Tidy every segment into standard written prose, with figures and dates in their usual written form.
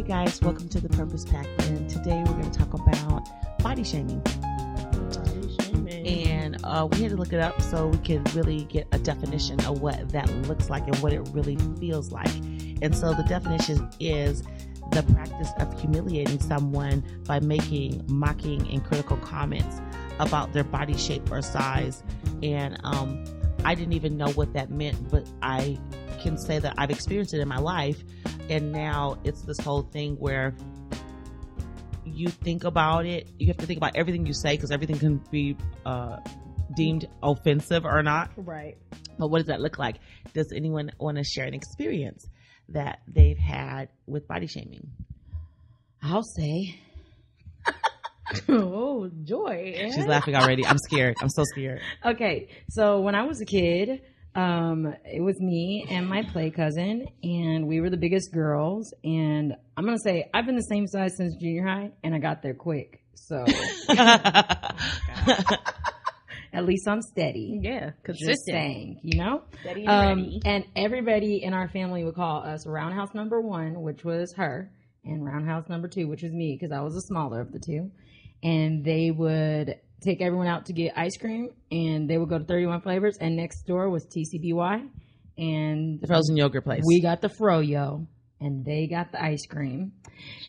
Hey guys, welcome to The Purpose Pack, and today we're going to talk about body shaming. And we had to look it up so we could really get a definition of what that looks like and what it really feels like. And so the definition is the practice of humiliating someone by making, mocking, and critical comments about their body shape or size. And I didn't even know what that meant, but I can say that I've experienced it in my life. And now it's this whole thing where you think about it, you have to think about everything you say, because everything can be deemed offensive or not. Right. But what does that look like? Does anyone want to share an experience that they've had with body shaming? I'll say. Oh, joy. She's laughing already. I'm scared. I'm so scared. Okay. So when I was a kid, it was me and my play cousin, and we were the biggest girls. And I'm going to say I've been the same size since junior high, and I got there quick. So at least I'm steady. Yeah. Just saying, you know? Steady and ready. And everybody in our family would call us Roundhouse Number 1, which was her, and Roundhouse Number 2, which was me, because I was the smaller of the two. And they would take everyone out to get ice cream, and they would go to 31 flavors, and next door was TCBY, and the frozen yogurt place. We got the froyo, and they got the ice cream.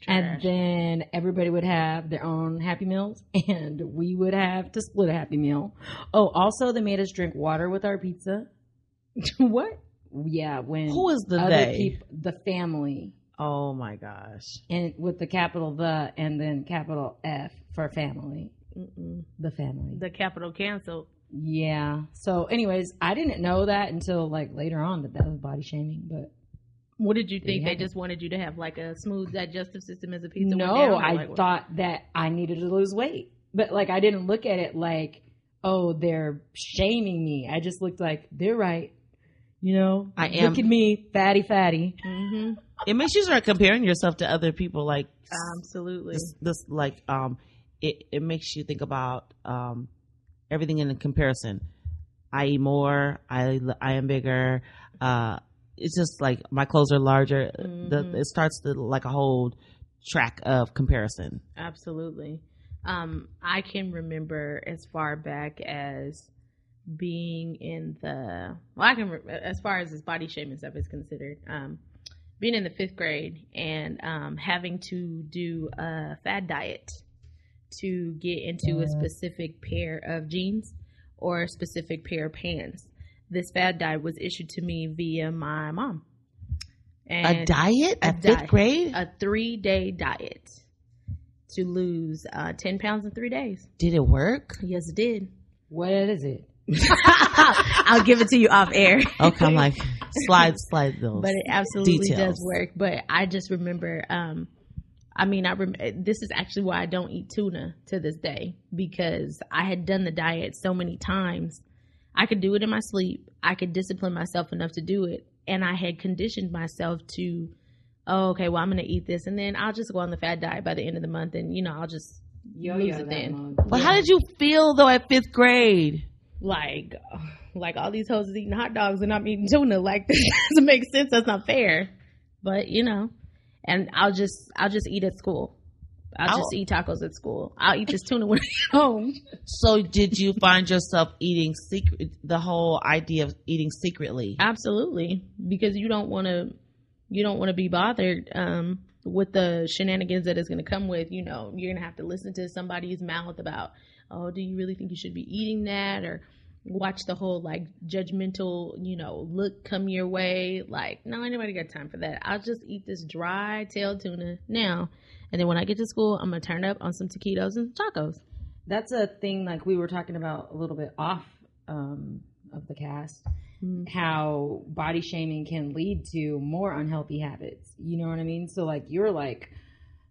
And then everybody would have their own Happy Meals, and we would have to split a Happy Meal. Oh, also they made us drink water with our pizza. What? Yeah, when who is the they? People, the family. Oh my gosh. And with the capital the and then capital F for family. Mm-mm. The family. The capital canceled. Yeah. So anyways, I didn't know that until like later on that was body shaming. But what did you think? They just wanted you to have like a smooth digestive system as a pizza? No, I thought that I needed to lose weight. But like I didn't look at it like, oh, they're shaming me. I just looked like, they're right. You know, I am. Look at me, fatty. Mm-hmm. It makes you start comparing yourself to other people. Like absolutely, this like it makes you think about everything in a comparison. I eat more. I am bigger. It's just like my clothes are larger. Mm-hmm. It starts to like a whole track of comparison. Absolutely. I can remember as far back as being in the as far as this body shaming stuff is considered. Being in the 5th grade and having to do a fad diet to get into a specific pair of jeans or a specific pair of pants. This fad diet was issued to me via my mom. And a diet? At 5th grade? A 3-day diet to lose 10 pounds in 3 days. Did it work? Yes, it did. What is it? I'll give it to you off air. Okay, I'm like, slide those. But it absolutely does work. But I just remember, this is actually why I don't eat tuna to this day, because I had done the diet so many times. I could do it in my sleep. I could discipline myself enough to do it. And I had conditioned myself to, I'm going to eat this. And then I'll just go on the fad diet by the end of the month. And, you know, I'll just lose it then. But how did you feel, though, at 5th grade? Like all these hoes is eating hot dogs and I'm eating tuna. Like, that doesn't make sense. That's not fair. But, you know, and I'll just eat at school. I'll just eat tacos at school. I'll eat this tuna when I'm home. So did you find yourself eating the whole idea of eating secretly? Absolutely. Because you don't want to be bothered, with the shenanigans that it's going to come with. You know, you're going to have to listen to somebody's mouth about, oh, do you really think you should be eating that? Or watch the whole, like, judgmental, you know, look come your way. Like, no, anybody got time for that. I'll just eat this dry tailed tuna now. And then when I get to school, I'm going to turn up on some taquitos and tacos. That's a thing, like, we were talking about a little bit off of the cast, how body shaming can lead to more unhealthy habits. You know what I mean? So, like, you're like,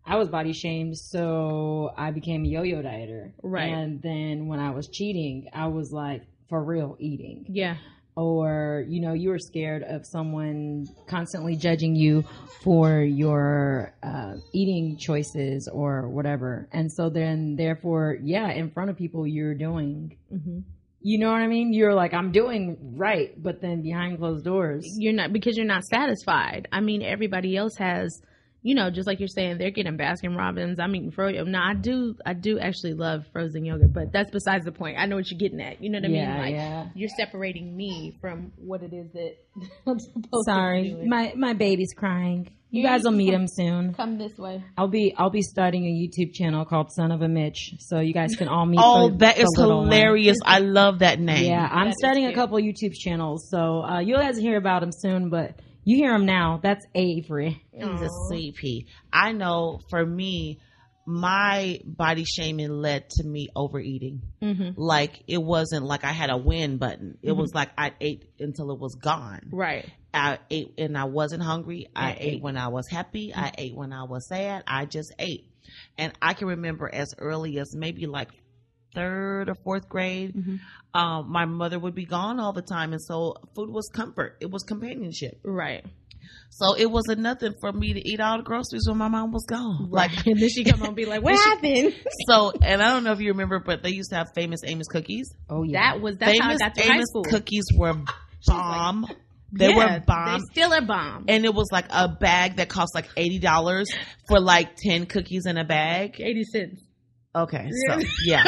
I was body shamed, so I became a yo-yo dieter. Right. And then when I was cheating, I was like, for real eating. Yeah. Or, you know, you were scared of someone constantly judging you for your eating choices or whatever. And so then, therefore, in front of people, you're doing. Mm-hmm. You know what I mean? You're like, I'm doing right, but then behind closed doors. You're not, because you're not satisfied. I mean, everybody else has you know, just like you're saying, they're getting Baskin Robbins. I'm eating frozen. Now, I do actually love frozen yogurt, but that's besides the point. I know what you're getting at. You know what I mean? Like, you're separating me from what it is that I'm supposed to be doing. My baby's crying. You guys will meet him soon. Come this way. I'll be starting a YouTube channel called Son of a Mitch, so you guys can all meet. Oh, that is hilarious! I love that name. Yeah, I'm starting a couple YouTube channels, so you guys hear about him soon. But you hear him now. That's Avery. He's a sleepy. I know. For me, my body shaming led to me overeating. Mm-hmm. Like, it wasn't like I had a win button. It was like I ate until it was gone. Right. I ate and I wasn't hungry. I ate when I was happy. I ate when I was sad. I just ate. And I can remember as early as maybe like third or fourth grade, my mother would be gone all the time. And so food was comfort. It was companionship. Right. So it wasn't nothing for me to eat all the groceries when my mom was gone. Right. Like, and then she come home and be like, what happened? So, and I don't know if you remember, but they used to have Famous Amos cookies. Oh, yeah. That's how I got to high school. Famous Amos cookies were bomb. They were bomb. They still are bomb. And it was like a bag that cost like $80 for like 10 cookies in a bag. 80 cents. Okay. So, yeah.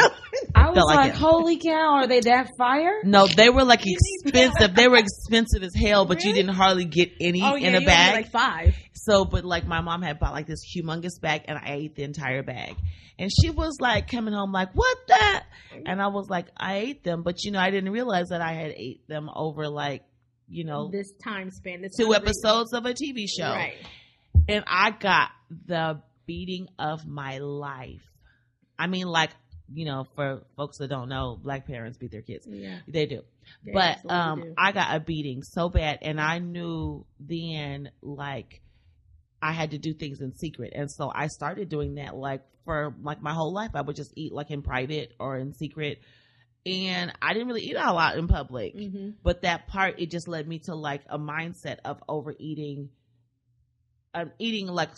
I was like holy cow, are they that fire? No, they were like expensive. They were expensive as hell, but you didn't hardly get any in a bag. Like 5. So, but like my mom had bought like this humongous bag and I ate the entire bag. And she was like coming home like, what that? And I was like, I ate them. But you know, I didn't realize that I had ate them over like, you know, this time span, this 2 episodes of a TV show. Right. And I got the beating of my life. I mean, like, you know, for folks that don't know, Black parents beat their kids. Yeah. They do. They but do. I got a beating so bad. And I knew then, like, I had to do things in secret. And so I started doing that, like, for, like, my whole life. I would just eat, like, in private or in secret. And I didn't really eat a lot in public. Mm-hmm. But that part, it just led me to, like, a mindset of overeating. I'm eating, like,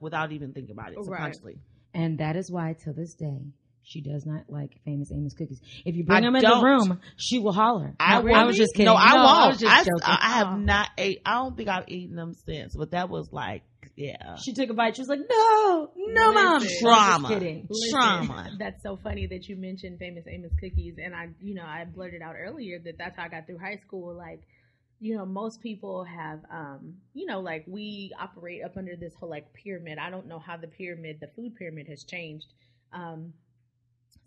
without even thinking about it subconsciously. Right. And that is why, till this day, she does not like Famous Amos cookies. If you bring them in the room, she will holler. I was just kidding. No, I won't. I was just joking. I have not ate. I don't think I've eaten them since. But that was like, yeah. She took a bite. She was like, no, mom. Trauma. Trauma. That's so funny that you mentioned Famous Amos cookies. And I, you know, I blurted out earlier that that's how I got through high school. Like, you know, most people have, you know, like we operate up under this whole like pyramid. I don't know how the food pyramid has changed.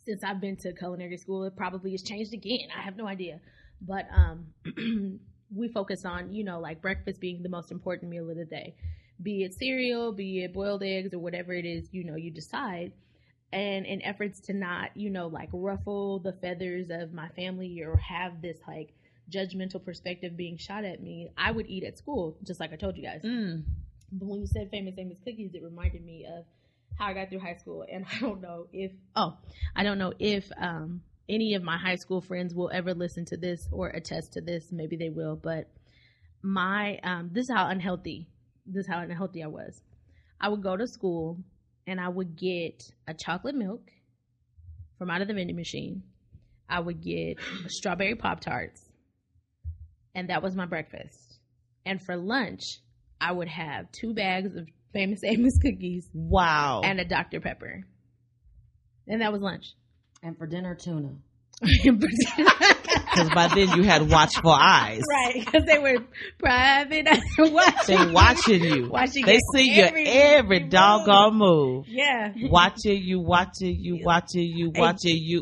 Since I've been to culinary school, it probably has changed again. I have no idea. But we focus on, you know, like breakfast being the most important meal of the day, be it cereal, be it boiled eggs or whatever it is, you know, you decide. And in efforts to not, you know, like ruffle the feathers of my family or have this like judgmental perspective being shot at me, I would eat at school, just like I told you guys. But when you said Famous cookies, it reminded me of how I got through high school. And I don't know if any of my high school friends will ever listen to this or attest to this. Maybe they will, but my this is how unhealthy I was. I would go to school and I would get a chocolate milk from out of the vending machine. I would get strawberry Pop-Tarts. And that was my breakfast. And for lunch, I would have 2 bags of Famous Amos cookies. Wow. And a Dr. Pepper. And that was lunch. And for dinner, tuna. Because by then you had watchful eyes. Right. Because they were private. They watching you. They see every doggone move. Yeah. Watching you.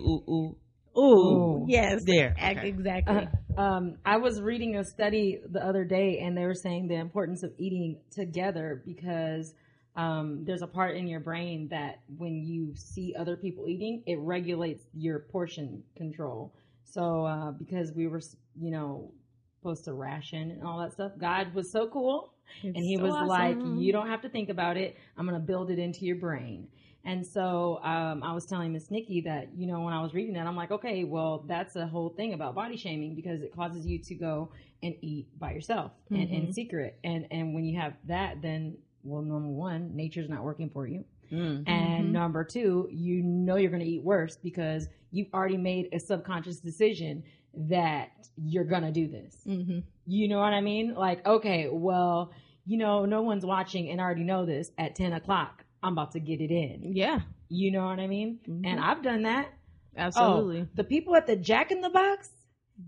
Ooh, ooh. Ooh. Yes. There. Okay. Exactly. I was reading a study the other day and they were saying the importance of eating together because there's a part in your brain that when you see other people eating, it regulates your portion control. So because we were, you know, supposed to ration and all that stuff, God was so cool. He was awesome. Like, you don't have to think about it. I'm going to build it into your brain. And so I was telling Miss Nikki that, you know, when I was reading that, I'm like, okay, well, that's a whole thing about body shaming because it causes you to go and eat by yourself and in secret. And when you have that, then, well, number one, nature's not working for you. And number two, you know you're going to eat worse because you've already made a subconscious decision that you're going to do this. You know what I mean? Like, okay, well, you know, no one's watching and I already know this, at 10 o'clock, I'm about to get it in. Yeah. You know what I mean? Mm-hmm. And I've done that. Absolutely. Oh, the people at the Jack in the Box,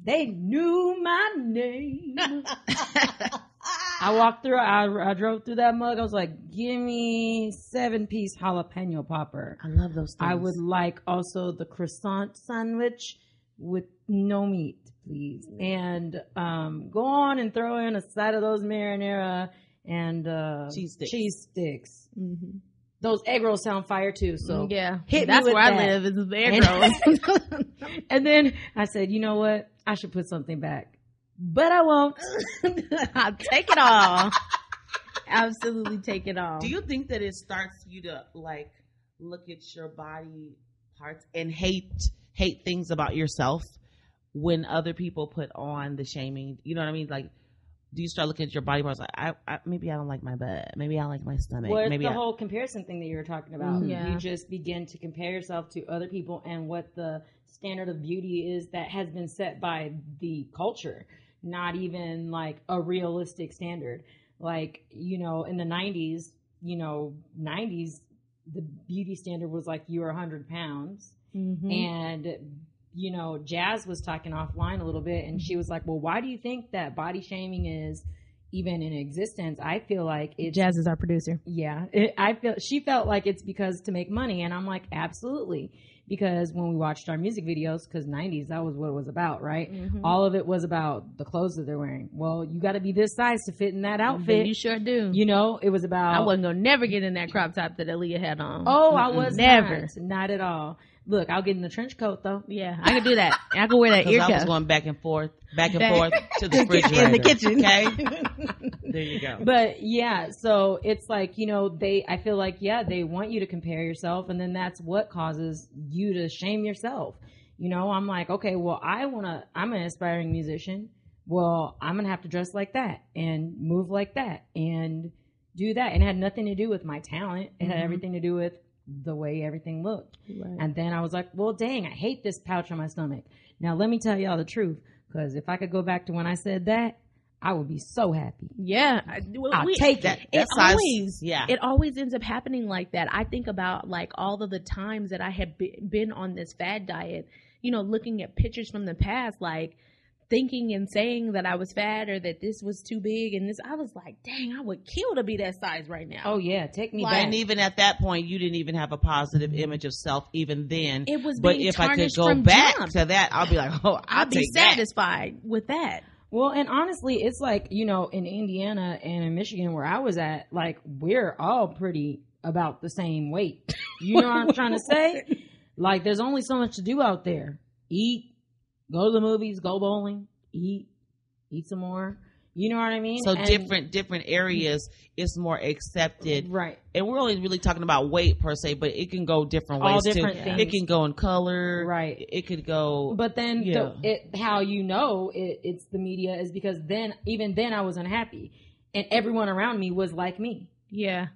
they knew my name. I walked through, I drove through that mug. I was like, give me 7-piece jalapeno popper. I love those things. I would like also the croissant sandwich with no meat, please. And go on and throw in a side of those marinara and cheese sticks. Mm-hmm. Those egg rolls sound fire too, so yeah, hit me with that. I live is the egg rolls. And then I said, you know what? I should put something back, but I won't. I'll take it all. Absolutely, take it all. Do you think that it starts you to like look at your body parts and hate things about yourself when other people put on the shaming? You know what I mean, like. Do you start looking at your body parts like, I maybe I don't like my butt. Maybe I don't like my stomach. Well, it's the whole comparison thing that you were talking about. Yeah. You just begin to compare yourself to other people and what the standard of beauty is that has been set by the culture. Not even like a realistic standard. Like, you know, in the 90s, the beauty standard was like you were 100 pounds. Mm-hmm. And you know, Jazz was talking offline a little bit and she was like, well, why do you think that body shaming is even in existence? I feel like it's... Jazz is our producer. Yeah. She felt like it's because to make money. And I'm like, absolutely. Because when we watched our music videos, because 90s, that was what it was about, right? Mm-hmm. All of it was about the clothes that they're wearing. Well, you got to be this size to fit in that outfit. Yeah, you sure do. You know, it was about... I wasn't going to never get in that crop top that Aaliyah had on. Oh, I was never. Not at all. Look, I'll get in the trench coat though. Yeah, I can do that. I can wear that ear cuff. I was going back and forth to the refrigerator. In the kitchen. Okay. There you go. But yeah, so it's like, you know, I feel like, yeah, they want you to compare yourself. And then that's what causes you to shame yourself. You know, I'm like, okay, well, I'm an aspiring musician. Well, I'm going to have to dress like that and move like that and do that. And it had nothing to do with my talent. It had everything to do with the way everything looked. Right. And then I was like, well, dang, I hate this pouch on my stomach. Now, let me tell y'all the truth, because if I could go back to when I said that, I would be so happy. Yeah. I'll take that. It always ends up happening like that. I think about like all of the times that I had been on this fad diet, you know, looking at pictures from the past, like thinking and saying that I was fat or that this was too big and this, I was like, dang, I would kill to be that size right now. Oh yeah, take me back. And even at that point, you didn't even have a positive image of self even then. It was being tarnished. But if I could go back to that, I'll be like, oh, I'll be satisfied with that. Well, and honestly, it's like, you know, in Indiana and in Michigan where I was at, like, we're all pretty about the same weight. You know what I'm trying to say? Like, there's only so much to do out there. Eat, go to the movies, go bowling, eat some more. You know what I mean? So different areas is more accepted. Right. And we're only really talking about weight per se, but it can go different ways too. Things. It can go in color. Right. It could go. But then how you know it's the media is because then, even then I was unhappy and everyone around me was like me. Yeah.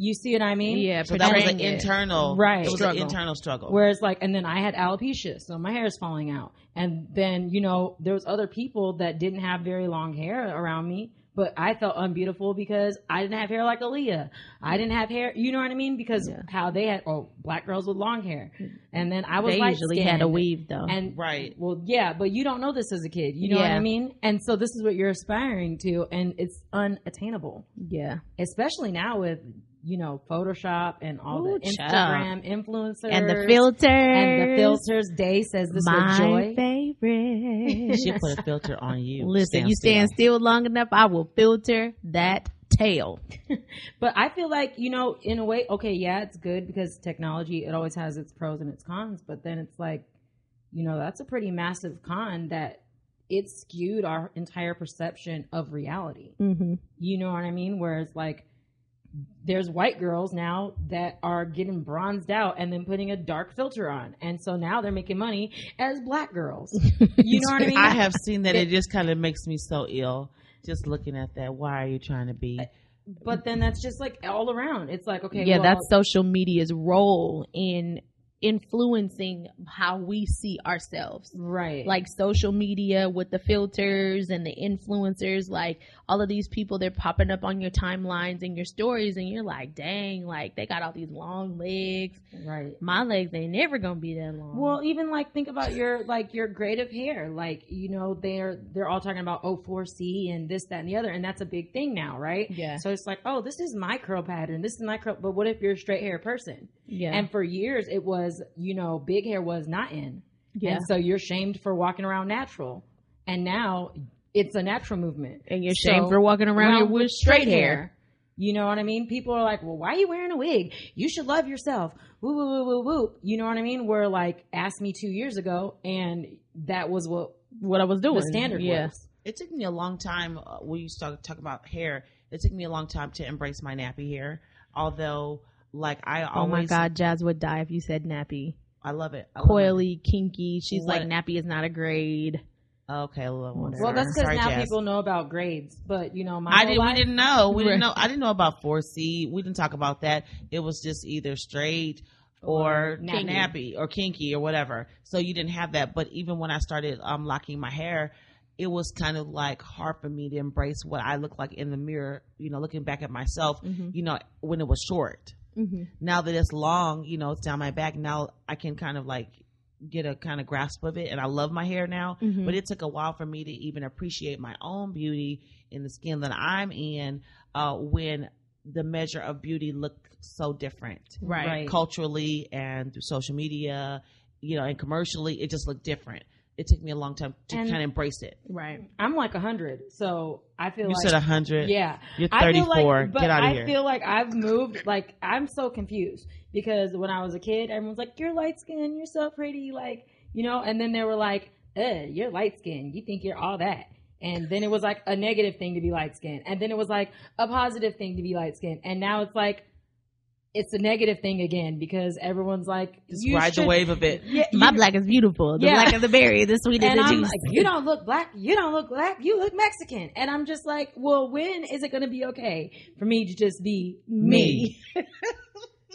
You see what I mean? Yeah. So that was an internal struggle. Whereas like, and then I had alopecia, so my hair is falling out. And then, you know, there was other people that didn't have very long hair around me, but I felt unbeautiful because I didn't have hair like Aaliyah. I didn't have hair, you know what I mean? Because how they had, black girls with long hair. And then I was like, they usually had a weave though. And, right. Well, yeah, but you don't know this as a kid. You know what I mean? And so this is what you're aspiring to and it's unattainable. Yeah. Especially now with, you know, Photoshop and all the Instagram influencers. And the filters. Day says this with joy. My favorite. She put a filter on you. Listen, stand still long enough, I will filter that tail. But I feel like, you know, in a way, okay, yeah, it's good because technology, it always has its pros and its cons. But then it's like, you know, that's a pretty massive con that it skewed our entire perception of reality. Mm-hmm. You know what I mean? Whereas like, there's white girls now that are getting bronzed out and then putting a dark filter on. And so now they're making money as black girls. You know what I mean? I have seen that. It just kind of makes me so ill just looking at that. Why are you trying to be? But then that's just like all around. It's like, okay. Yeah, that's social media's role in influencing how we see ourselves. Right. Like social media with the filters and the influencers, like all of these people, they're popping up on your timelines and your stories, and you're like, dang, like they got all these long legs. Right. My legs ain't never gonna be that long. Well, even like think about your grade of hair. Like, you know, they're all talking about 04C and this, that, and the other, and that's a big thing now, right? Yeah. So it's like, oh, this is my curl pattern, this is my curl, but what if you're a straight hair person? Yeah. And for years it was, you know, big hair was not in. Yeah. And so you're shamed for walking around natural. And now it's a natural movement. And you're shamed for walking around with straight hair. You know what I mean? People are like, well, why are you wearing a wig? You should love yourself. Woo, woo, woo, woo, woo. You know what I mean? Where like, asked me 2 years ago, and that was what I was doing. The standard was. It took me a long time. We used to talk about hair. It took me a long time to embrace my nappy hair. Although... like I always, oh my god, Jazz would die if you said nappy. I love it. Coily, kinky. She's what? Like nappy is not a grade. Okay, well that's because now Jazz. People know about grades, but you know, we didn't know. I didn't know about 4C. We didn't talk about that. It was just either straight or nappy or kinky or whatever. So you didn't have that. But even when I started locking my hair, it was kind of like hard for me to embrace what I look like in the mirror. You know, looking back at myself. Mm-hmm. You know, when it was short. Mm-hmm. Now that it's long, you know, it's down my back. Now I can kind of like get a kind of grasp of it, and I love my hair now. Mm-hmm. But it took a while for me to even appreciate my own beauty in the skin that I'm in when the measure of beauty looked so different, right? Culturally and through social media, you know, and commercially, it just looked different. It took me a long time to kind of embrace it. Right. I'm like 100. So I feel you said 100. Yeah. You're 34. Get out of here. I feel like I've moved. Like, I'm so confused because when I was a kid, everyone's like, you're light skinned. You're so pretty. Like, you know, and then they were like, you're light skinned. You think you're all that. And then it was like a negative thing to be light skinned. And then it was like a positive thing to be light skinned. And now it's like, it's a negative thing again because everyone's like, just ride the wave of it. Yeah, my black is beautiful. The black of the berry, the sweet of the juice. Like, you don't look black. You don't look black. You look Mexican. And I'm just like, well, when is it going to be okay for me to just be me?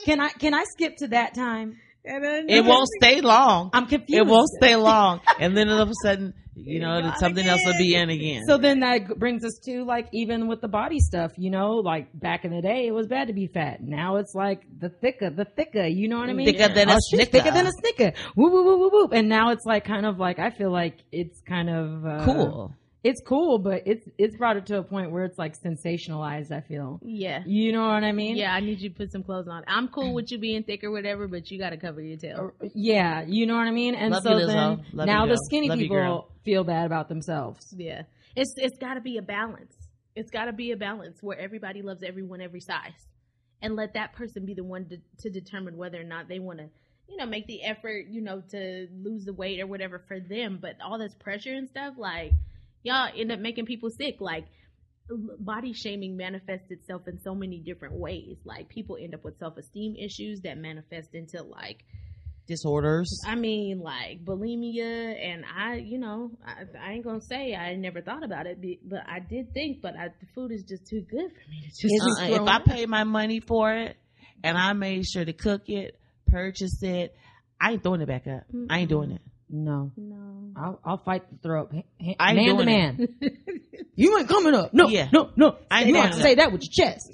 Can I skip to that time? It won't stay long. I'm confused. It won't stay long. And then all of a sudden, you know, something else will be in again. So then that brings us to like, even with the body stuff, you know, like back in the day, it was bad to be fat. Now it's like the thicker, you know what I mean? Thicker than a snicker. Whoop, whoop, whoop, whoop, whoop. And now it's like, kind of like, I feel like it's kind of cool. It's cool, but it's brought it to a point where it's like sensationalized, I feel. Yeah. You know what I mean? Yeah, I need you to put some clothes on. I'm cool with you being thick or whatever, but you got to cover your tail. Yeah, you know what I mean? And love so you, then now the skinny love people feel bad about themselves. Yeah. It's got to be a balance. It's got to be a balance where everybody loves everyone every size. And let that person be the one to determine whether or not they want to, you know, make the effort, you know, to lose the weight or whatever for them. But all this pressure and stuff, like... y'all end up making people sick. Like, body shaming manifests itself in so many different ways. Like, people end up with self-esteem issues that manifest into, like... disorders. I mean, like, bulimia. And I ain't gonna say I never thought about it, but I did think, the food is just too good for me to just... If I paid my money for it, and I made sure to cook it, purchase it, I ain't throwing it back up. Mm-mm. I ain't doing it. No. I'll fight the throw up. Man to man. You ain't coming up. No. You want to say that with your chest.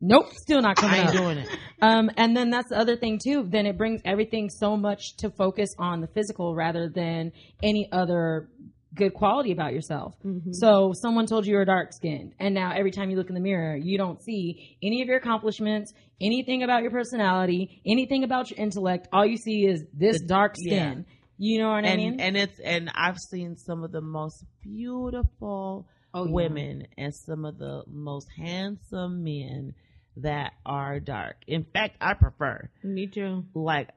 Nope. Still not coming up. I ain't doing it. And then that's the other thing too. Then it brings everything so much to focus on the physical rather than any other good quality about yourself. Mm-hmm. So someone told you you're dark skinned, and now every time you look in the mirror, you don't see any of your accomplishments, anything about your personality, anything about your intellect. All you see is this dark skin. Yeah. You know what I mean? And I've seen some of the most beautiful women and some of the most handsome men that are dark. In fact, I prefer. Me too. Like,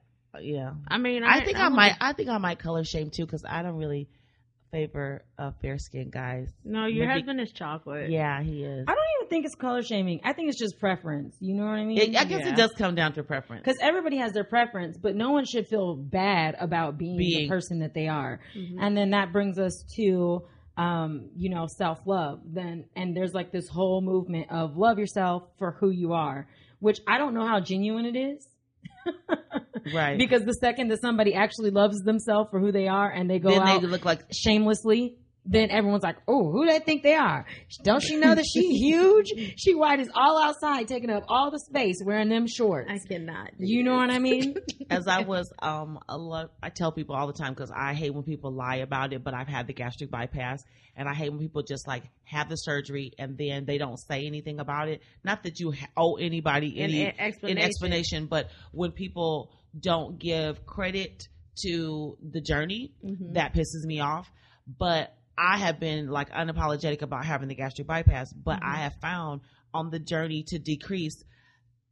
yeah. I mean, I think I might color shame too, because I don't really favor fair skinned guys. No, your husband is chocolate. Yeah, he is. I don't even think it's color shaming. I think it's just preference. You know what I mean? I guess it does come down to preference. Because everybody has their preference, but no one should feel bad about being the person that they are. Mm-hmm. And then that brings us to, you know, self-love. And there's like this whole movement of love yourself for who you are, which I don't know how genuine it is. Right. Because the second that somebody actually loves themselves for who they are and they go then out, they look like shamelessly, then everyone's like, oh, who do they think they are? Don't she know that she's huge? She white is all outside, taking up all the space, wearing them shorts. I cannot. You know what I mean? As I was, I tell people all the time, because I hate when people lie about it, but I've had the gastric bypass, and I hate when people just like have the surgery and then they don't say anything about it. Not that you owe anybody an explanation, but when people don't give credit to the journey, mm-hmm. that pisses me off. But I have been like unapologetic about having the gastric bypass, but mm-hmm. I have found on the journey to decrease,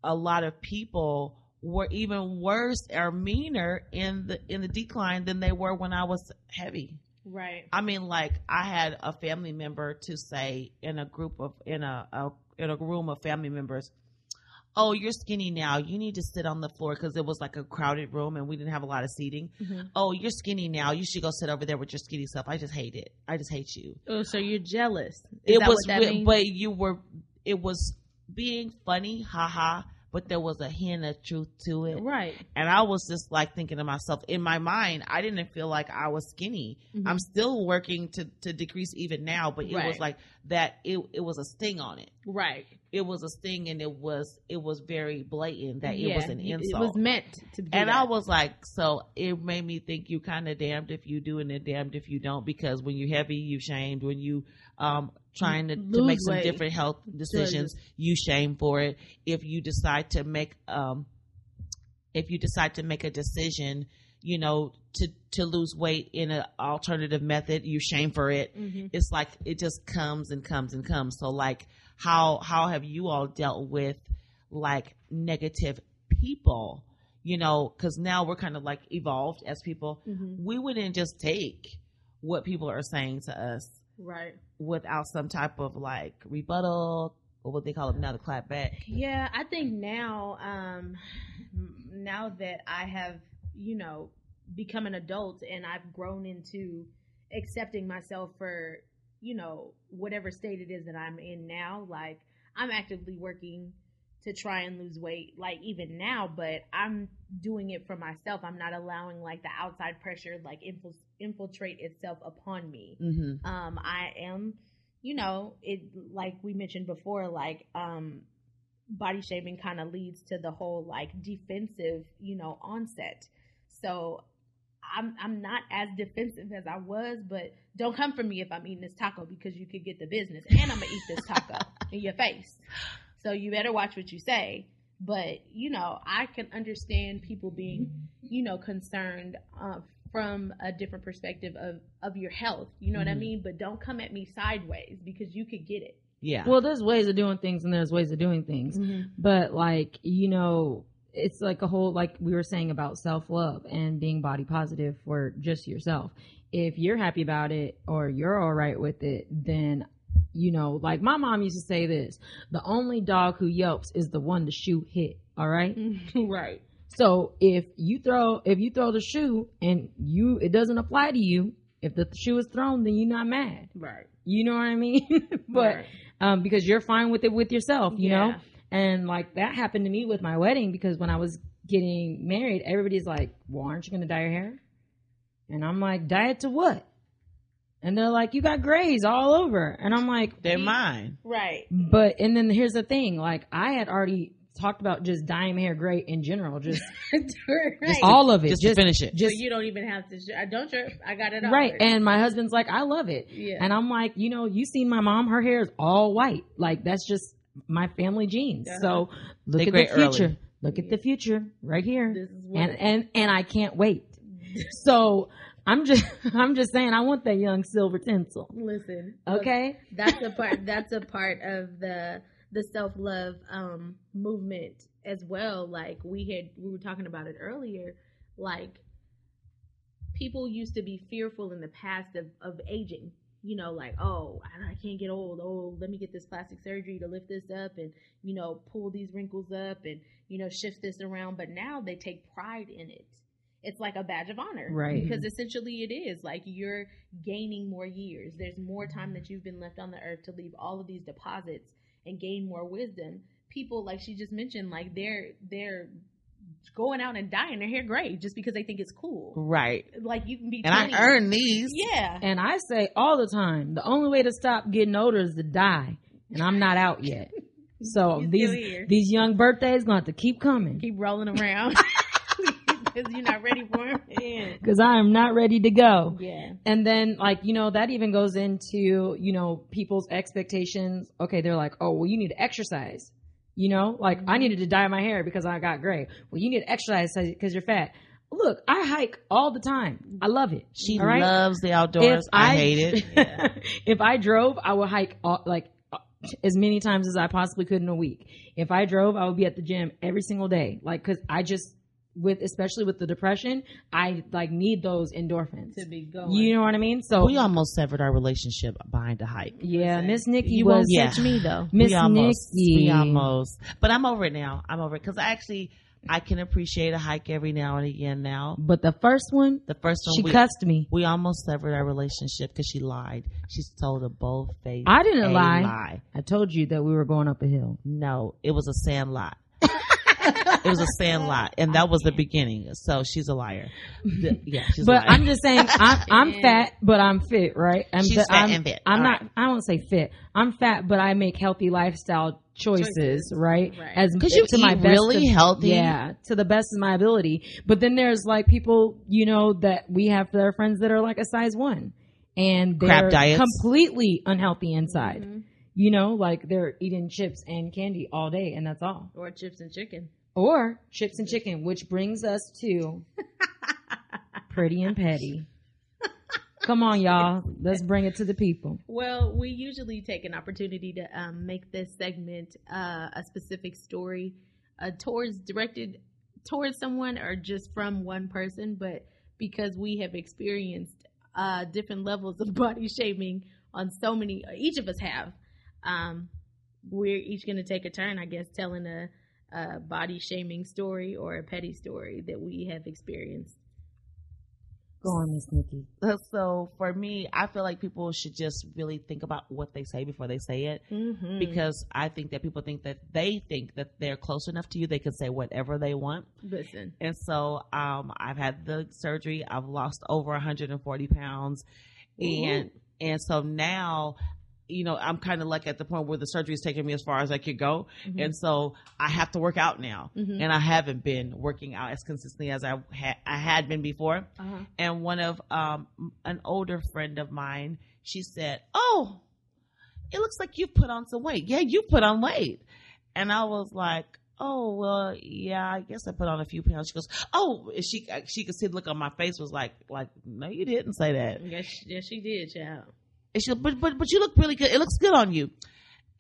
a lot of people were even worse or meaner in the decline than they were when I was heavy. Right. I mean, like I had a family member to say in a room of family members, oh, you're skinny now. You need to sit on the floor, because it was like a crowded room and we didn't have a lot of seating. Mm-hmm. Oh, you're skinny now. You should go sit over there with your skinny self. I just hate it. I just hate you. Oh, so you're jealous. It was being funny, haha, but there was a hint of truth to it. Right. And I was just like thinking to myself, in my mind, I didn't feel like I was skinny. Mm-hmm. I'm still working to decrease even now, but it was like that. It was a sting on it. Right. It was a sting, and it was very blatant that it was an insult. It was meant to be. And that. I was like, so it made me think, you kind of damned if you do and then damned if you don't, because when you're heavy, you shamed. When you trying to make some different health decisions, you shame for it. If you decide to make a decision, you know, to lose weight in an alternative method, you shame for it. Mm-hmm. It's like, it just comes and comes and comes. So like, how have you all dealt with like negative people, you know, cause now we're kind of like evolved as people. Mm-hmm. We wouldn't just take what people are saying to us. Right. Without some type of like rebuttal, or what they call it now, the clap back. Yeah. I think now, now that I have, you know, become an adult and I've grown into accepting myself for, you know, whatever state it is that I'm in now, like I'm actively working to try and lose weight, like even now, but I'm doing it for myself. I'm not allowing like the outside pressure, like infiltrate itself upon me. Mm-hmm. I am, you know, it, like we mentioned before, like, body shaming kind of leads to the whole like defensive, you know, onset. So I'm not as defensive as I was, but don't come for me if I'm eating this taco, because you could get the business, and I'm going to eat this taco in your face. So you better watch what you say. But, you know, I can understand people being, you know, concerned from a different perspective of your health. You know mm-hmm. what I mean? But don't come at me sideways, because you could get it. Yeah. Well, there's ways of doing things and there's ways of doing things. Mm-hmm. But like, you know, it's like a whole, like we were saying about self-love and being body positive for just yourself. If you're happy about it or you're all right with it, then, you know, like my mom used to say this, the only dog who yelps is the one the shoe hit. All right. Right. So if you throw the shoe and it doesn't apply to you, if the shoe is thrown, then you're not mad. Right. You know what I mean? But, right. Because you're fine with it with yourself, you know? And like that happened to me with my wedding, because when I was getting married, everybody's like, well, aren't you going to dye your hair? And I'm like, dye it to what? And they're like, you got grays all over. And I'm like, they're mine. Right. But, and then here's the thing, like I had already talked about just dyeing hair gray in general, just, right. just all of it. Just to finish it. Just, so you don't even have to, don't trip. I got it all. Right. And my husband's like, I love it. Yeah. And I'm like, you know, you see my mom, her hair is all white. Like that's just my family genes. Uh-huh. So look at the future. Early. Look at the future right here. This is and I can't wait. So I'm just saying I want that young silver tinsel. Listen. Okay. Look, that's a part of the self-love movement as well. Like we were talking about it earlier. Like people used to be fearful in the past of aging. You know, like, oh, I can't get old. Oh, let me get this plastic surgery to lift this up and, you know, pull these wrinkles up and, you know, shift this around. But now they take pride in it. It's like a badge of honor. Right. Because essentially it is like you're gaining more years. There's more time that you've been left on the earth to leave all of these deposits and gain more wisdom. People, like she just mentioned, like they're going out and dyeing their hair gray just because they think it's cool. Right. Like, you can be 20. And I earn these. Yeah. And I say all the time, the only way to stop getting older is to die. And I'm not out yet. So these young birthdays going to have to keep coming. Keep rolling around. Because you're not ready for them. Because I am not ready to go. Yeah. And then, like, you know, that even goes into, you know, people's expectations. Okay, they're like, oh, well, you need to exercise. You know, like, I needed to dye my hair because I got gray. Well, you need to exercise because you're fat. Look, I hike all the time. I love it. She right? loves the outdoors. I hate it. Yeah. If I drove, I would hike all, like, as many times as I possibly could in a week. If I drove, I would be at the gym every single day. Like, because I just, with especially with the depression, I like need those endorphins to be going. You know what I mean? So we almost severed our relationship behind the hype. Yeah, Miss Nikki, you won't catch me though. Miss Nikki, we almost. But I'm over it now. I'm over it because I can appreciate a hike every now and again now. But the first one, she cussed me. We almost severed our relationship because she lied. She's told a bold-faced lie. I didn't lie. I told you that we were going up a hill. No, it was a sand lot. It was a sand lot, and that was the beginning. So she's a liar. Yeah, she's but a liar. I'm just saying, I'm fat, but I'm fit, right? She's fat and fit. I'm not. Right. I won't say fit. I'm fat, but I make healthy lifestyle choices, right? As because you to eat my best really healthy, yeah, to the best of my ability. But then there's like people, you know, that we have their friends that are like a size 1, and they're completely unhealthy inside. Mm-hmm. You know, like they're eating chips and candy all day, and that's all. Or chips and chicken. Or chips and chicken, which brings us to Pretty and Petty. Come on, y'all. Let's bring it to the people. Well, we usually take an opportunity to make this segment a specific story directed towards someone or just from one person. But because we have experienced different levels of body shaming on so many, each of us have. We're each going to take a turn, I guess, telling a body shaming story or a petty story that we have experienced. Go on, Miss Nikki. So for me, I feel like people should just really think about what they say before they say it, mm-hmm. because I think that people think that they're close enough to you, they can say whatever they want. Listen. And so I've had the surgery. I've lost over 140 pounds. And so now, you know, I'm kind of like at the point where the surgery is taking me as far as I could go. Mm-hmm. And so I have to work out now. Mm-hmm. And I haven't been working out as consistently as I had been before. Uh-huh. And one of, an older friend of mine, she said, "Oh, it looks like you put on some weight." Yeah, you put on weight. And I was like, "Oh, well, yeah, I guess I put on a few pounds." She goes, "Oh," and she could see the look on my face was like, "No, you didn't say that." Yes, she did, child. And she, but you look really good. It looks good on you.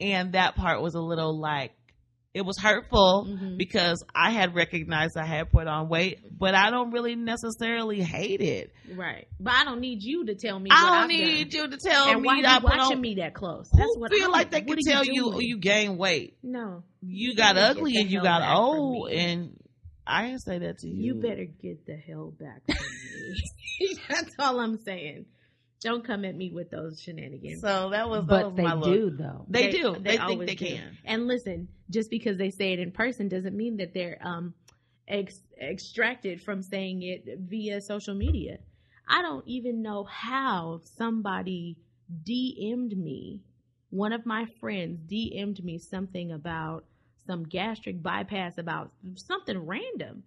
And that part was a little like, it was hurtful mm-hmm. because I had recognized I had put on weight, but I don't really necessarily hate it. Right. But I don't need you to tell me what I've done. I don't need you to tell me. And why are you watching me that close? That's what I feel like they can tell you you gained weight. No. You got ugly and you got old and... I didn't say that to you. You better get the hell back from me. That's all I'm saying. Don't come at me with those shenanigans. So that was, but they do though. They do. They think they can. And listen, just because they say it in person doesn't mean that they're extracted from saying it via social media. I don't even know how somebody DM'd me. One of my friends DM'd me something about some gastric bypass, about something random.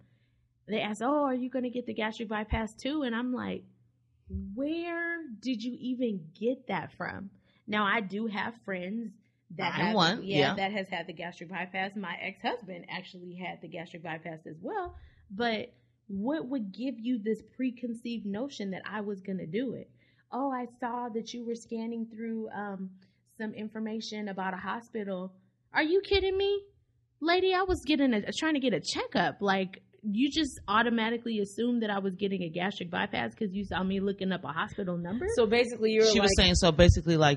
They asked, "Oh, are you going to get the gastric bypass too?" And I'm like, where did you even get that from? Now, I do have friends that that has had the gastric bypass. My ex-husband actually had the gastric bypass as well. But what would give you this preconceived notion that I was going to do it? "Oh, I saw that you were scanning through some information about a hospital." Are you kidding me? Lady, I was trying to get a checkup. Like, you just automatically assumed that I was getting a gastric bypass because you saw me looking up a hospital number. So basically, she was saying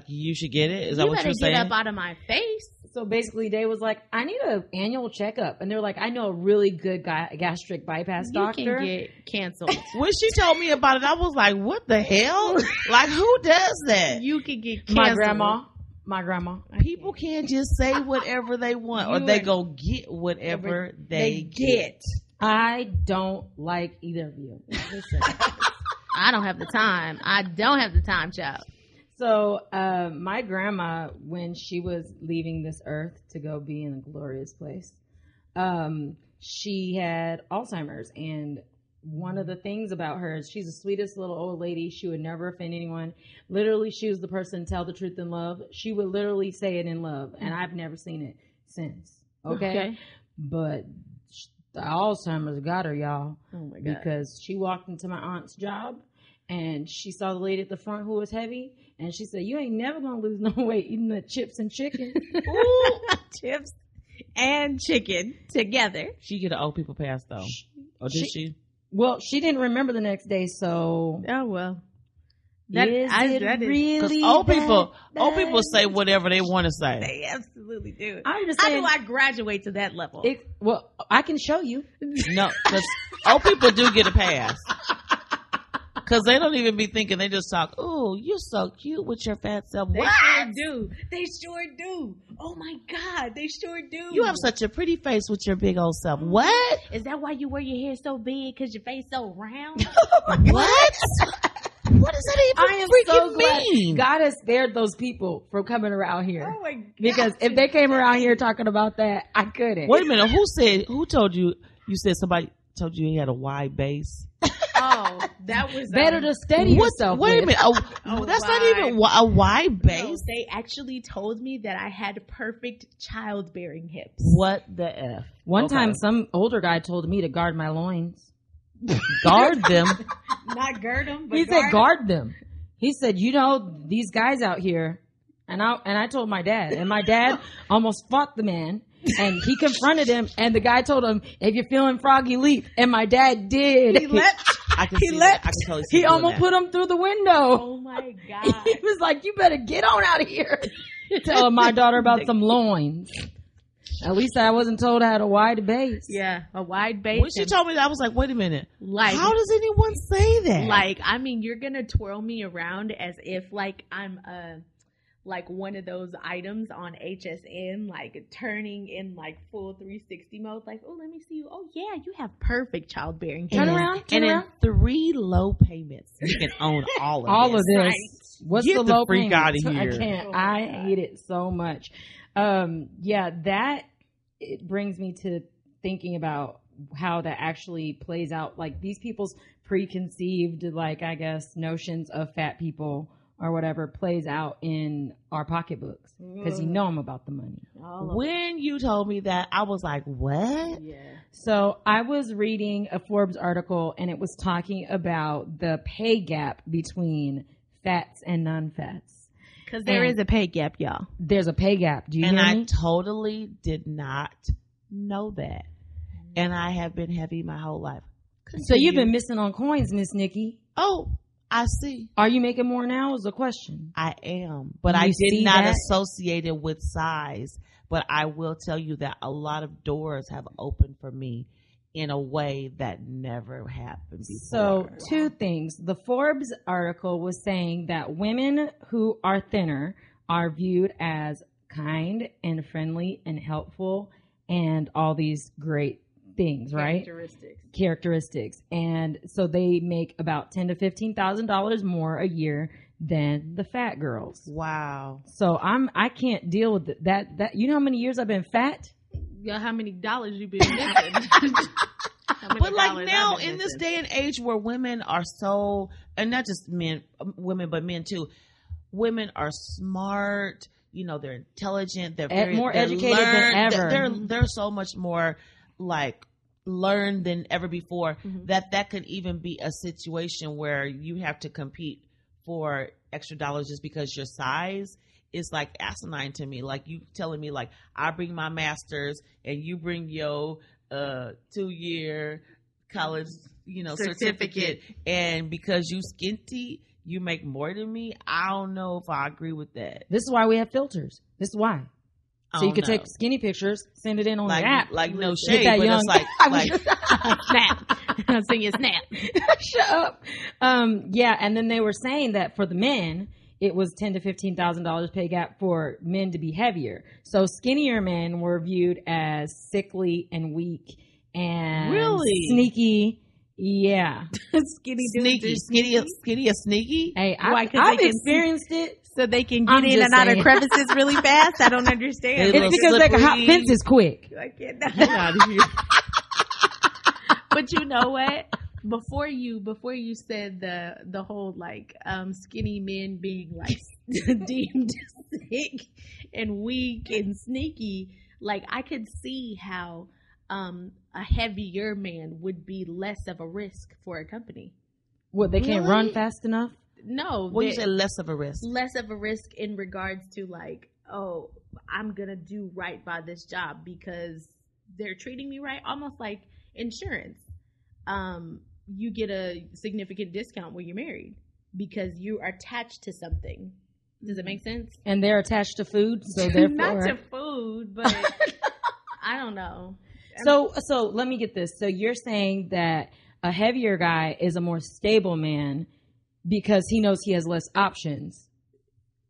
you should get it. Is that what you're saying? You better get up out of my face. So basically, they was like, "I need an annual checkup," and they're like, "I know a really good gastric bypass doctor. You can get canceled." When she told me about it, I was like, "What the hell? Like, who does that? You can get canceled." My grandma. People can't just say whatever they want, or they go get whatever they get. I don't like either of you. Listen, I don't have the time. I don't have the time, child. So my grandma, when she was leaving this earth to go be in a glorious place, she had Alzheimer's. And one of the things about her is she's the sweetest little old lady. She would never offend anyone. Literally, she was the person to tell the truth in love. She would literally say it in love. And I've never seen it since. Okay. But the Alzheimer's got her, y'all. Oh my God. Because she walked into my aunt's job and she saw the lady at the front who was heavy and she said, "You ain't never gonna lose no weight eating the chips and chicken." Ooh, chips and chicken together. She get an old people pass though. Or did she? Well, she didn't remember the next day, so. Oh well. Old people say whatever they want to say. They absolutely do. I'm just saying, how do I graduate to that level? Well, I can show you. No, because old people do get a pass. Because they don't even be thinking. They just talk, "Ooh, you're so cute with your fat self." They sure do. Oh my God, they sure do. "You have such a pretty face with your big old self." What? Is that why you wear your hair so big? Because your face so round? What? What does that even mean? God has spared those people from coming around here. Oh my God. Because if they came around here talking about that, I couldn't. Wait a minute. Who told you somebody told you he had a wide base? Oh, that was better to steady yourself. Wait a minute. That's not even a wide base. No, they actually told me that I had perfect childbearing hips. What the F? One time some older guy told me to guard my loins. Guard them, not gird them. But he said guard them. He said, "You know these guys out here," and I told my dad, and my dad almost fought the man, and he confronted him, and the guy told him, "If you're feeling froggy, leap." And my dad did. He leapt. I can totally see. He almost put him through the window. Oh my God! He was like, "You better get on out of here." Telling my daughter about some loins. At least I wasn't told I had a wide base. Yeah, a wide base. When she told me that, I was like, wait a minute. Like, how does anyone say that? Like, I mean, you're going to twirl me around as if, like, I'm like one of those items on HSN, like turning in like full 360 mode. Like, oh, let me see you. Oh, yeah, you have perfect childbearing. Turn around. In 3 low payments, you can own all of this. Right? What's the low freak payment? Out of here. I can't. Oh, I hate it so much. It brings me to thinking about how that actually plays out. Like these people's preconceived, like, I guess, notions of fat people or whatever plays out in our pocketbooks. Because you know I'm about the money. When you told me that, I was like, what? Yeah. So I was reading a Forbes article and it was talking about the pay gap between fats and non-fats. Because there is a pay gap, y'all. There's a pay gap. Do you hear me? And I totally did not know that. And I have been heavy my whole life. So you've been missing on coins, Miss Nikki. Oh, I see. Are you making more now is the question. I am. But I did not associate it with size. But I will tell you that a lot of doors have opened for me in a way that never happened before. So 2 things. The Forbes article was saying that women who are thinner are viewed as kind and friendly and helpful and all these great things, right? Characteristics. And so they make about $10,000 to $15,000 more a year than the fat girls. Wow. So I can't deal with that. That, you know how many years I've been fat? Yeah, how many dollars you been missing? But like now in this day and age where women are so, and not just men, women, but men too. Women are smart. You know, they're intelligent. They're more educated than ever. They're so much more like learned than ever before. Mm-hmm. That could even be a situation where you have to compete for extra dollars just because your size. It's like asinine to me. Like you telling me, like, I bring my master's and you bring your 2-year college, you know, certificate. And because you skinty, you make more than me. I don't know if I agree with that. This is why we have filters. This is why. So you can take skinny pictures, send it in on the app. Like no shade, but it's like snap. I'm singing snap. Shut up. Yeah. And then they were saying that for the men, it was $10,000 to $15,000 pay gap for men to be heavier. So skinnier men were viewed as sickly and weak and really sneaky. Yeah. Skinny or sneaky? Hey, I've experienced it. So they can get in and out of crevices really fast. I don't understand. It's because they can hop fences quick. I can't. Get out of here. But you know what? Before you said the whole like skinny men being like deemed sick and weak and sneaky, like I could see how a heavier man would be less of a risk for a company. Well, they can't run fast enough. No, well, you said less of a risk. Less of a risk in regards to like, oh, I'm gonna do right by this job because they're treating me right, almost like insurance. You get a significant discount when you're married because you are attached to something. Does it make sense? And they're attached to food, so therefore not to food, but I don't know. So let me get this. So you're saying that a heavier guy is a more stable man because he knows he has less options.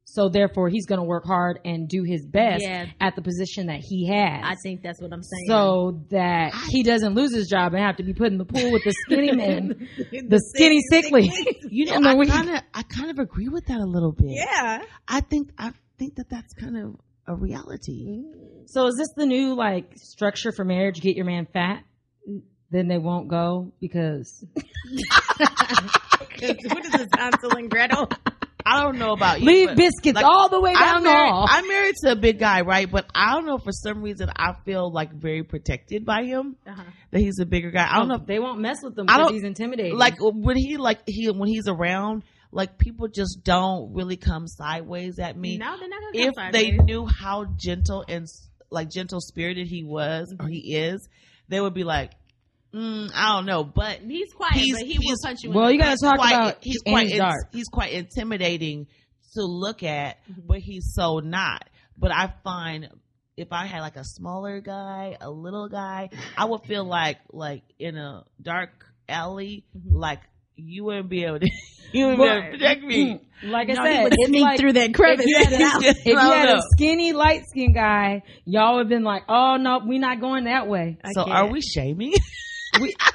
So therefore he's going to work hard and do his best at the position that he has. I think that's what I'm saying. So that he doesn't lose his job and have to be put in the pool with the skinny men, the skinny sickly. You know, I kind of agree with that a little bit. Yeah. I think that that's kind of a reality. Mm. So is this the new like structure for marriage? Get your man fat, then they won't go because what is this, Hansel and Gretel? I don't know about you. Leave biscuits like, all the way down the hall. I'm married to a big guy, right? But I don't know, for some reason I feel like very protected by him. Uh-huh. That he's a bigger guy. I don't know if they won't mess with him because he's intimidating. Like when he's around, like people just don't really come sideways at me. No, they're not gonna come sideways. If they knew how gentle and like gentle spirited he was or he is, they would be like, I don't know, but he's quiet. But he will punch you. Well, you gotta talk about he's quite intimidating to look at, mm-hmm. but he's so not. But I find if I had like a smaller guy, a little guy, I would feel like in a dark alley, mm-hmm. like you wouldn't be able to. You wouldn't be able to protect me. Like I said, would hit me through that crevice. If you had a skinny, light skinned guy, y'all would have been like, "Oh no, we're not going that way." Are we shaming?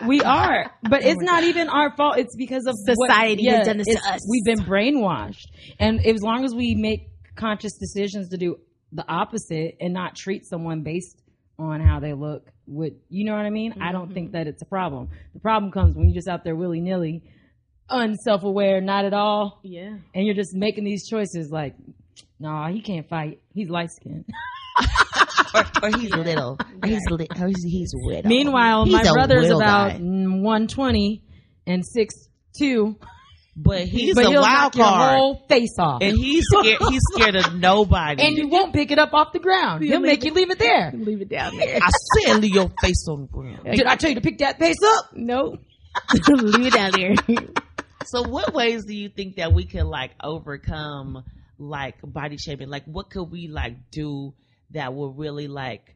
We are, but it's not even our fault. It's because of society has done this to us. We've been brainwashed, and as long as we make conscious decisions to do the opposite and not treat someone based on how they look, you know what I mean? Mm-hmm. I don't think that it's a problem. The problem comes when you're just out there willy nilly, unself-aware, not at all. Yeah, and you're just making these choices like, nah, he can't fight. He's light skinned. Or he's little. Or he's weird. Meanwhile, my brother's about 120 and 6'2", but he's a wild card. Your whole face off, and he's scared. He's scared of nobody, and you won't pick it up off the ground. He'll make you leave it there. Leave it down there. I said, leave your face on the ground. Did I tell you to pick that face up? No, leave it down there. So, what ways do you think that we could like overcome like body shaming? Like, what could we like do that will really like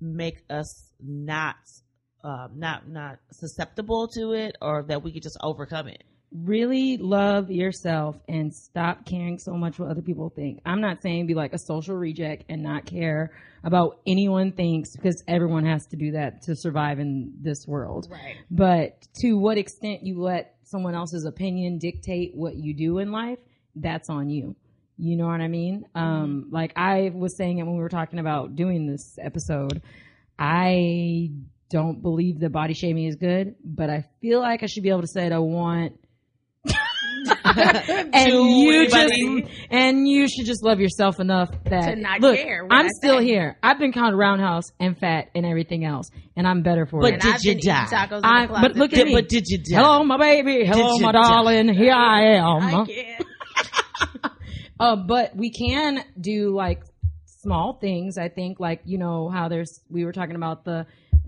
make us not susceptible to it, or that we could just overcome it? Really love yourself and stop caring so much what other people think. I'm not saying be like a social reject and not care about anyone thinks, because everyone has to do that to survive in this world. Right. But to what extent you let someone else's opinion dictate what you do in life, that's on you. You know what I mean? Like I was saying it when we were talking about doing this episode, I don't believe that body shaming is good, but I feel like I should be able to say it. I want, and you should just love yourself enough that, to not care. I'm still here. I've been called roundhouse and fat and everything else, and I'm better for it. But did you die? But look at me. But did you die? Hello, my baby. Hello, my darling. Here I am. I can't. But we can do like small things. I think like, you know, how we were talking about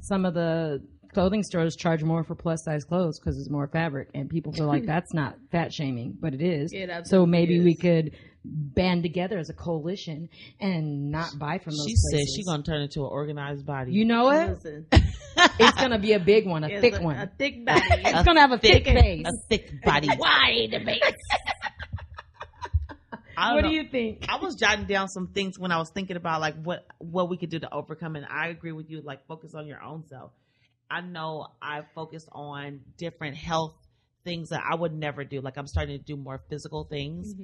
some of the clothing stores charge more for plus size clothes because it's more fabric, and people feel like that's not fat shaming, but it is. So maybe we could band together as a coalition and not buy from those places. She said she's going to turn into an organized body. You know it? It's going to be a big one, a thick one. A thick body. It's going to have a thick base. A thick body. Wide base. What do you think? I was jotting down some things when I was thinking about like what we could do to overcome, and I agree with you, like focus on your own self. I know I focused on different health things that I would never do. Like, I'm starting to do more physical things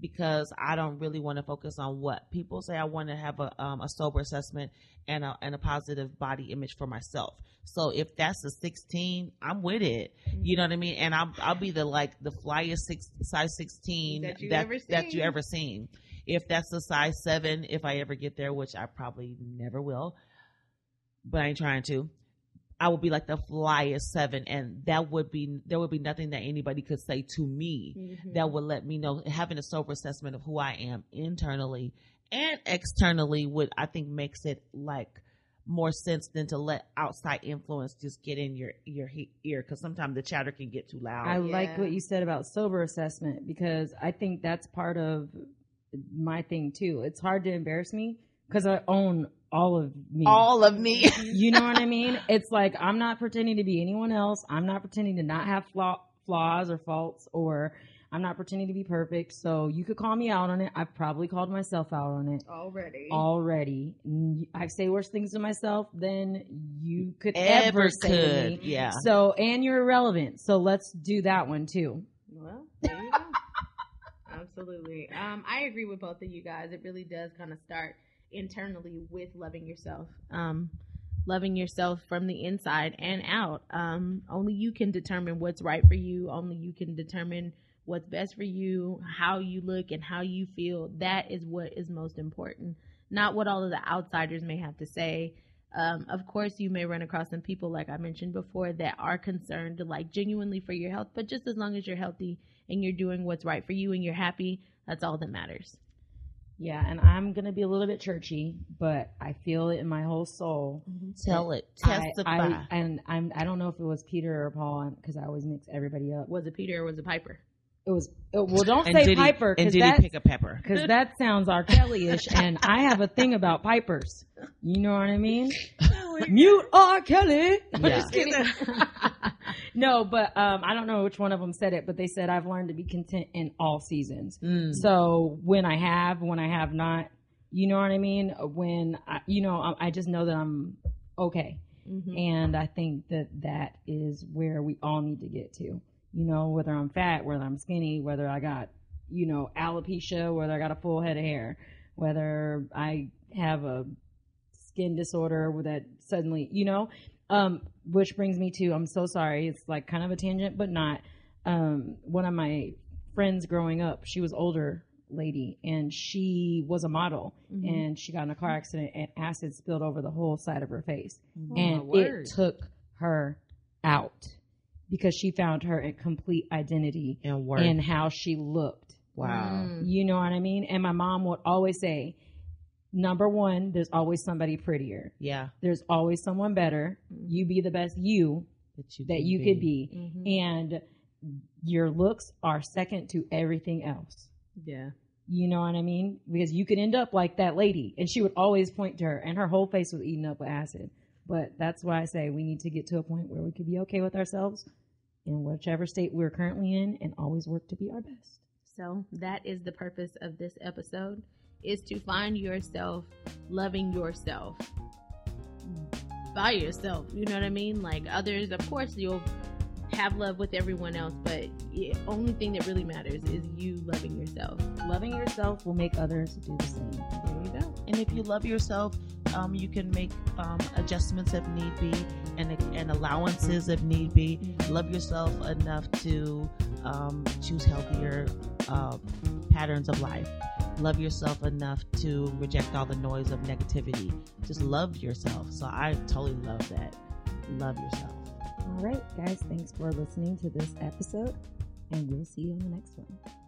because I don't really want to focus on what people say. I want to have a sober assessment and a positive body image for myself. So if that's a 16, I'm with it. You know what I mean? And I'll be the flyest size 16 that you ever seen. If that's a size 7, if I ever get there, which I probably never will, but I ain't trying to, I would be like the flyest 7, and there would be nothing that anybody could say to me that would let me know. Having a sober assessment of who I am internally and externally would, I think, makes it more sense than to let outside influence just get in your ear, because sometimes the chatter can get too loud. Like what you said about sober assessment, because I think that's part of my thing too. It's hard to embarrass me because I own all of me. You know what I mean? It's like, I'm not pretending to be anyone else. I'm not pretending to not have flaws or faults, or I'm not pretending to be perfect. So you could call me out on it. I've probably called myself out on it already. I say worse things to myself than you could ever say to me. Yeah. So, and you're irrelevant. So let's do that one too. Well, there you go. Absolutely. I agree with both of you guys. It really does kind of start internally with loving yourself from the inside and out. Only you can determine what's right for you. Only you can determine what's best for you, how you look and how you feel. That is what is most important, not what all of the outsiders may have to say. Of course, you may run across some people, like I mentioned before, that are concerned, genuinely for your health, but just as long as you're healthy and you're doing what's right for you and you're happy, that's all that matters. Yeah, and I'm going to be a little bit churchy, but I feel it in my whole soul. Tell it. Testify. I don't know if it was Peter or Paul, because I always mix everybody up. Was it Peter or was it Piper? Well, don't say Piper. And did he pick a pepper? Because that sounds R. Kelly-ish, and I have a thing about Pipers. You know what I mean? Mute R. Kelly. I'm just kidding. No, but I don't know which one of them said it, but they said, I've learned to be content in all seasons. So when I have not, you know what I mean? When I just know that I'm okay. And I think that is where we all need to get to. You know, whether I'm fat, whether I'm skinny, whether I got, alopecia, whether I got a full head of hair, whether I have a skin disorder that suddenly, which brings me to, I'm so sorry, it's kind of a tangent, but not, one of my friends growing up, she was older lady and she was a model and she got in a car accident and acid spilled over the whole side of her face. And it took her out, because she found her complete identity in how she looked. Wow. You know what I mean? And my mom would always say, number one, there's always somebody prettier. Yeah. There's always someone better. You be the best you that you could be. And your looks are second to everything else. Yeah. You know what I mean? Because you could end up like that lady. And she would always point to her, and her whole face was eaten up with acid. But that's why I say we need to get to a point where we could be okay with ourselves in whichever state we're currently in, and always work to be our best. So that is the purpose of this episode, is to find yourself, loving yourself by yourself. You know what I mean? Others, of course, you'll have love with everyone else, but the only thing that really matters is you loving yourself. Loving yourself will make others do the same. There you go. And if you love yourself, you can make adjustments if need be, and allowances if need be. Love yourself enough to choose healthier patterns of life. Love yourself enough to reject all the noise of negativity. Just love yourself. So I totally love that. Love yourself. All right, guys, thanks for listening to this episode, and we'll see you on the next one.